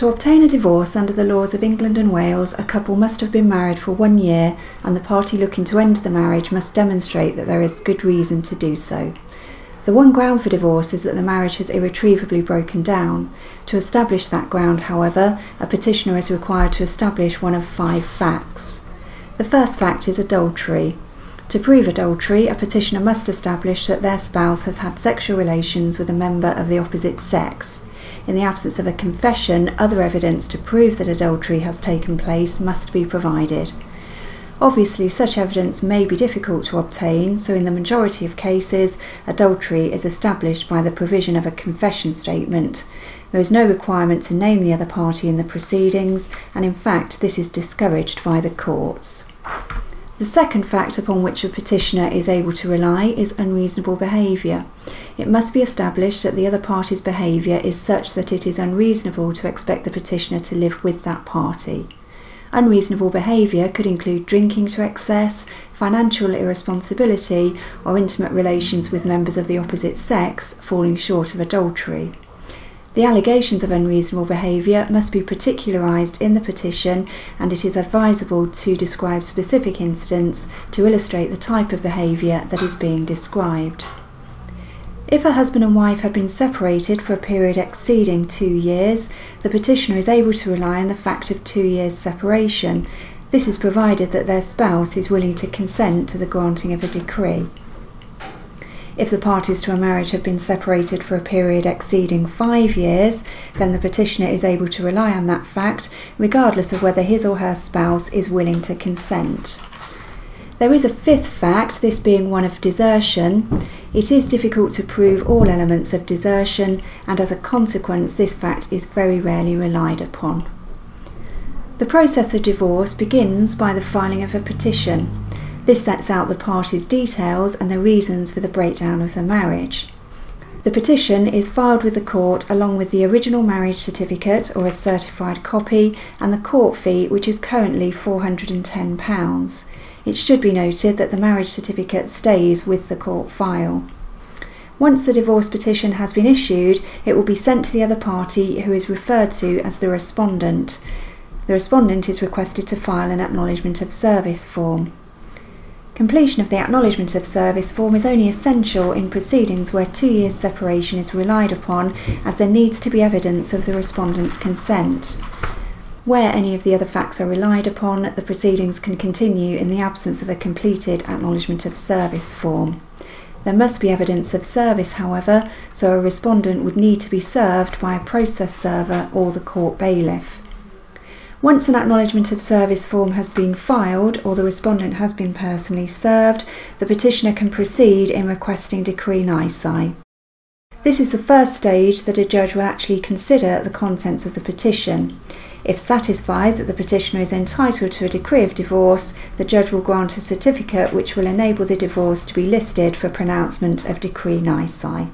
To obtain a divorce under the laws of England and Wales, a couple must have been married for 1 year, and the party looking to end the marriage must demonstrate that there is good reason to do so. The one ground for divorce is that the marriage has irretrievably broken down. To establish that ground, however, a petitioner is required to establish one of 5 facts. The first fact is adultery. To prove adultery, a petitioner must establish that their spouse has had sexual relations with a member of the opposite sex. In the absence of a confession, other evidence to prove that adultery has taken place must be provided. Obviously, such evidence may be difficult to obtain, so in the majority of cases, adultery is established by the provision of a confession statement. There is no requirement to name the other party in the proceedings, and in fact, this is discouraged by the courts. The second fact upon which a petitioner is able to rely is unreasonable behaviour. It must be established that the other party's behaviour is such that it is unreasonable to expect the petitioner to live with that party. Unreasonable behaviour could include drinking to excess, financial irresponsibility, or intimate relations with members of the opposite sex, falling short of adultery. The allegations of unreasonable behaviour must be particularised in the petition, and it is advisable to describe specific incidents to illustrate the type of behaviour that is being described. If a husband and wife have been separated for a period exceeding 2 years, the petitioner is able to rely on the fact of 2 years' separation. This is provided that their spouse is willing to consent to the granting of a decree. If the parties to a marriage have been separated for a period exceeding 5 years, then the petitioner is able to rely on that fact, regardless of whether his or her spouse is willing to consent. There is a fifth fact, this being one of desertion. It is difficult to prove all elements of desertion, and as a consequence, this fact is very rarely relied upon. The process of divorce begins by the filing of a petition. This sets out the parties' details and the reasons for the breakdown of the marriage. The petition is filed with the court along with the original marriage certificate or a certified copy and the court fee, which is currently £410. It should be noted that the marriage certificate stays with the court file. Once the divorce petition has been issued, it will be sent to the other party, who is referred to as the respondent. The respondent is requested to file an acknowledgement of service form. Completion of the acknowledgement of service form is only essential in proceedings where 2 years' separation is relied upon, as there needs to be evidence of the respondent's consent. Where any of the other facts are relied upon, the proceedings can continue in the absence of a completed acknowledgement of service form. There must be evidence of service, however, so a respondent would need to be served by a process server or the court bailiff. Once an acknowledgement of service form has been filed or the respondent has been personally served, the petitioner can proceed in requesting decree nisi. This is the first stage that a judge will actually consider the contents of the petition. If satisfied that the petitioner is entitled to a decree of divorce, the judge will grant a certificate which will enable the divorce to be listed for pronouncement of decree nisi.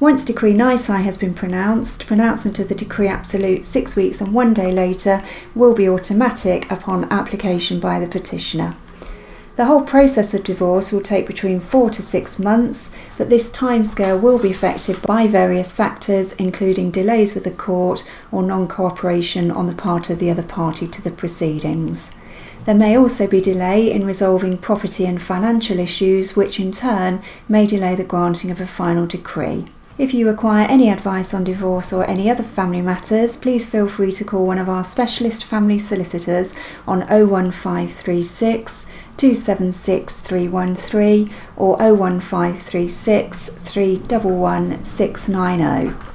Once decree nisi has been pronounced, pronouncement of the decree absolute 6 weeks and 1 day later will be automatic upon application by the petitioner. The whole process of divorce will take between 4 to 6 months, but this timescale will be affected by various factors, including delays with the court or non-cooperation on the part of the other party to the proceedings. There may also be delay in resolving property and financial issues, which in turn may delay the granting of a final decree. If you require any advice on divorce or any other family matters, please feel free to call one of our specialist family solicitors on 01536 276 313 or 01536 311 690.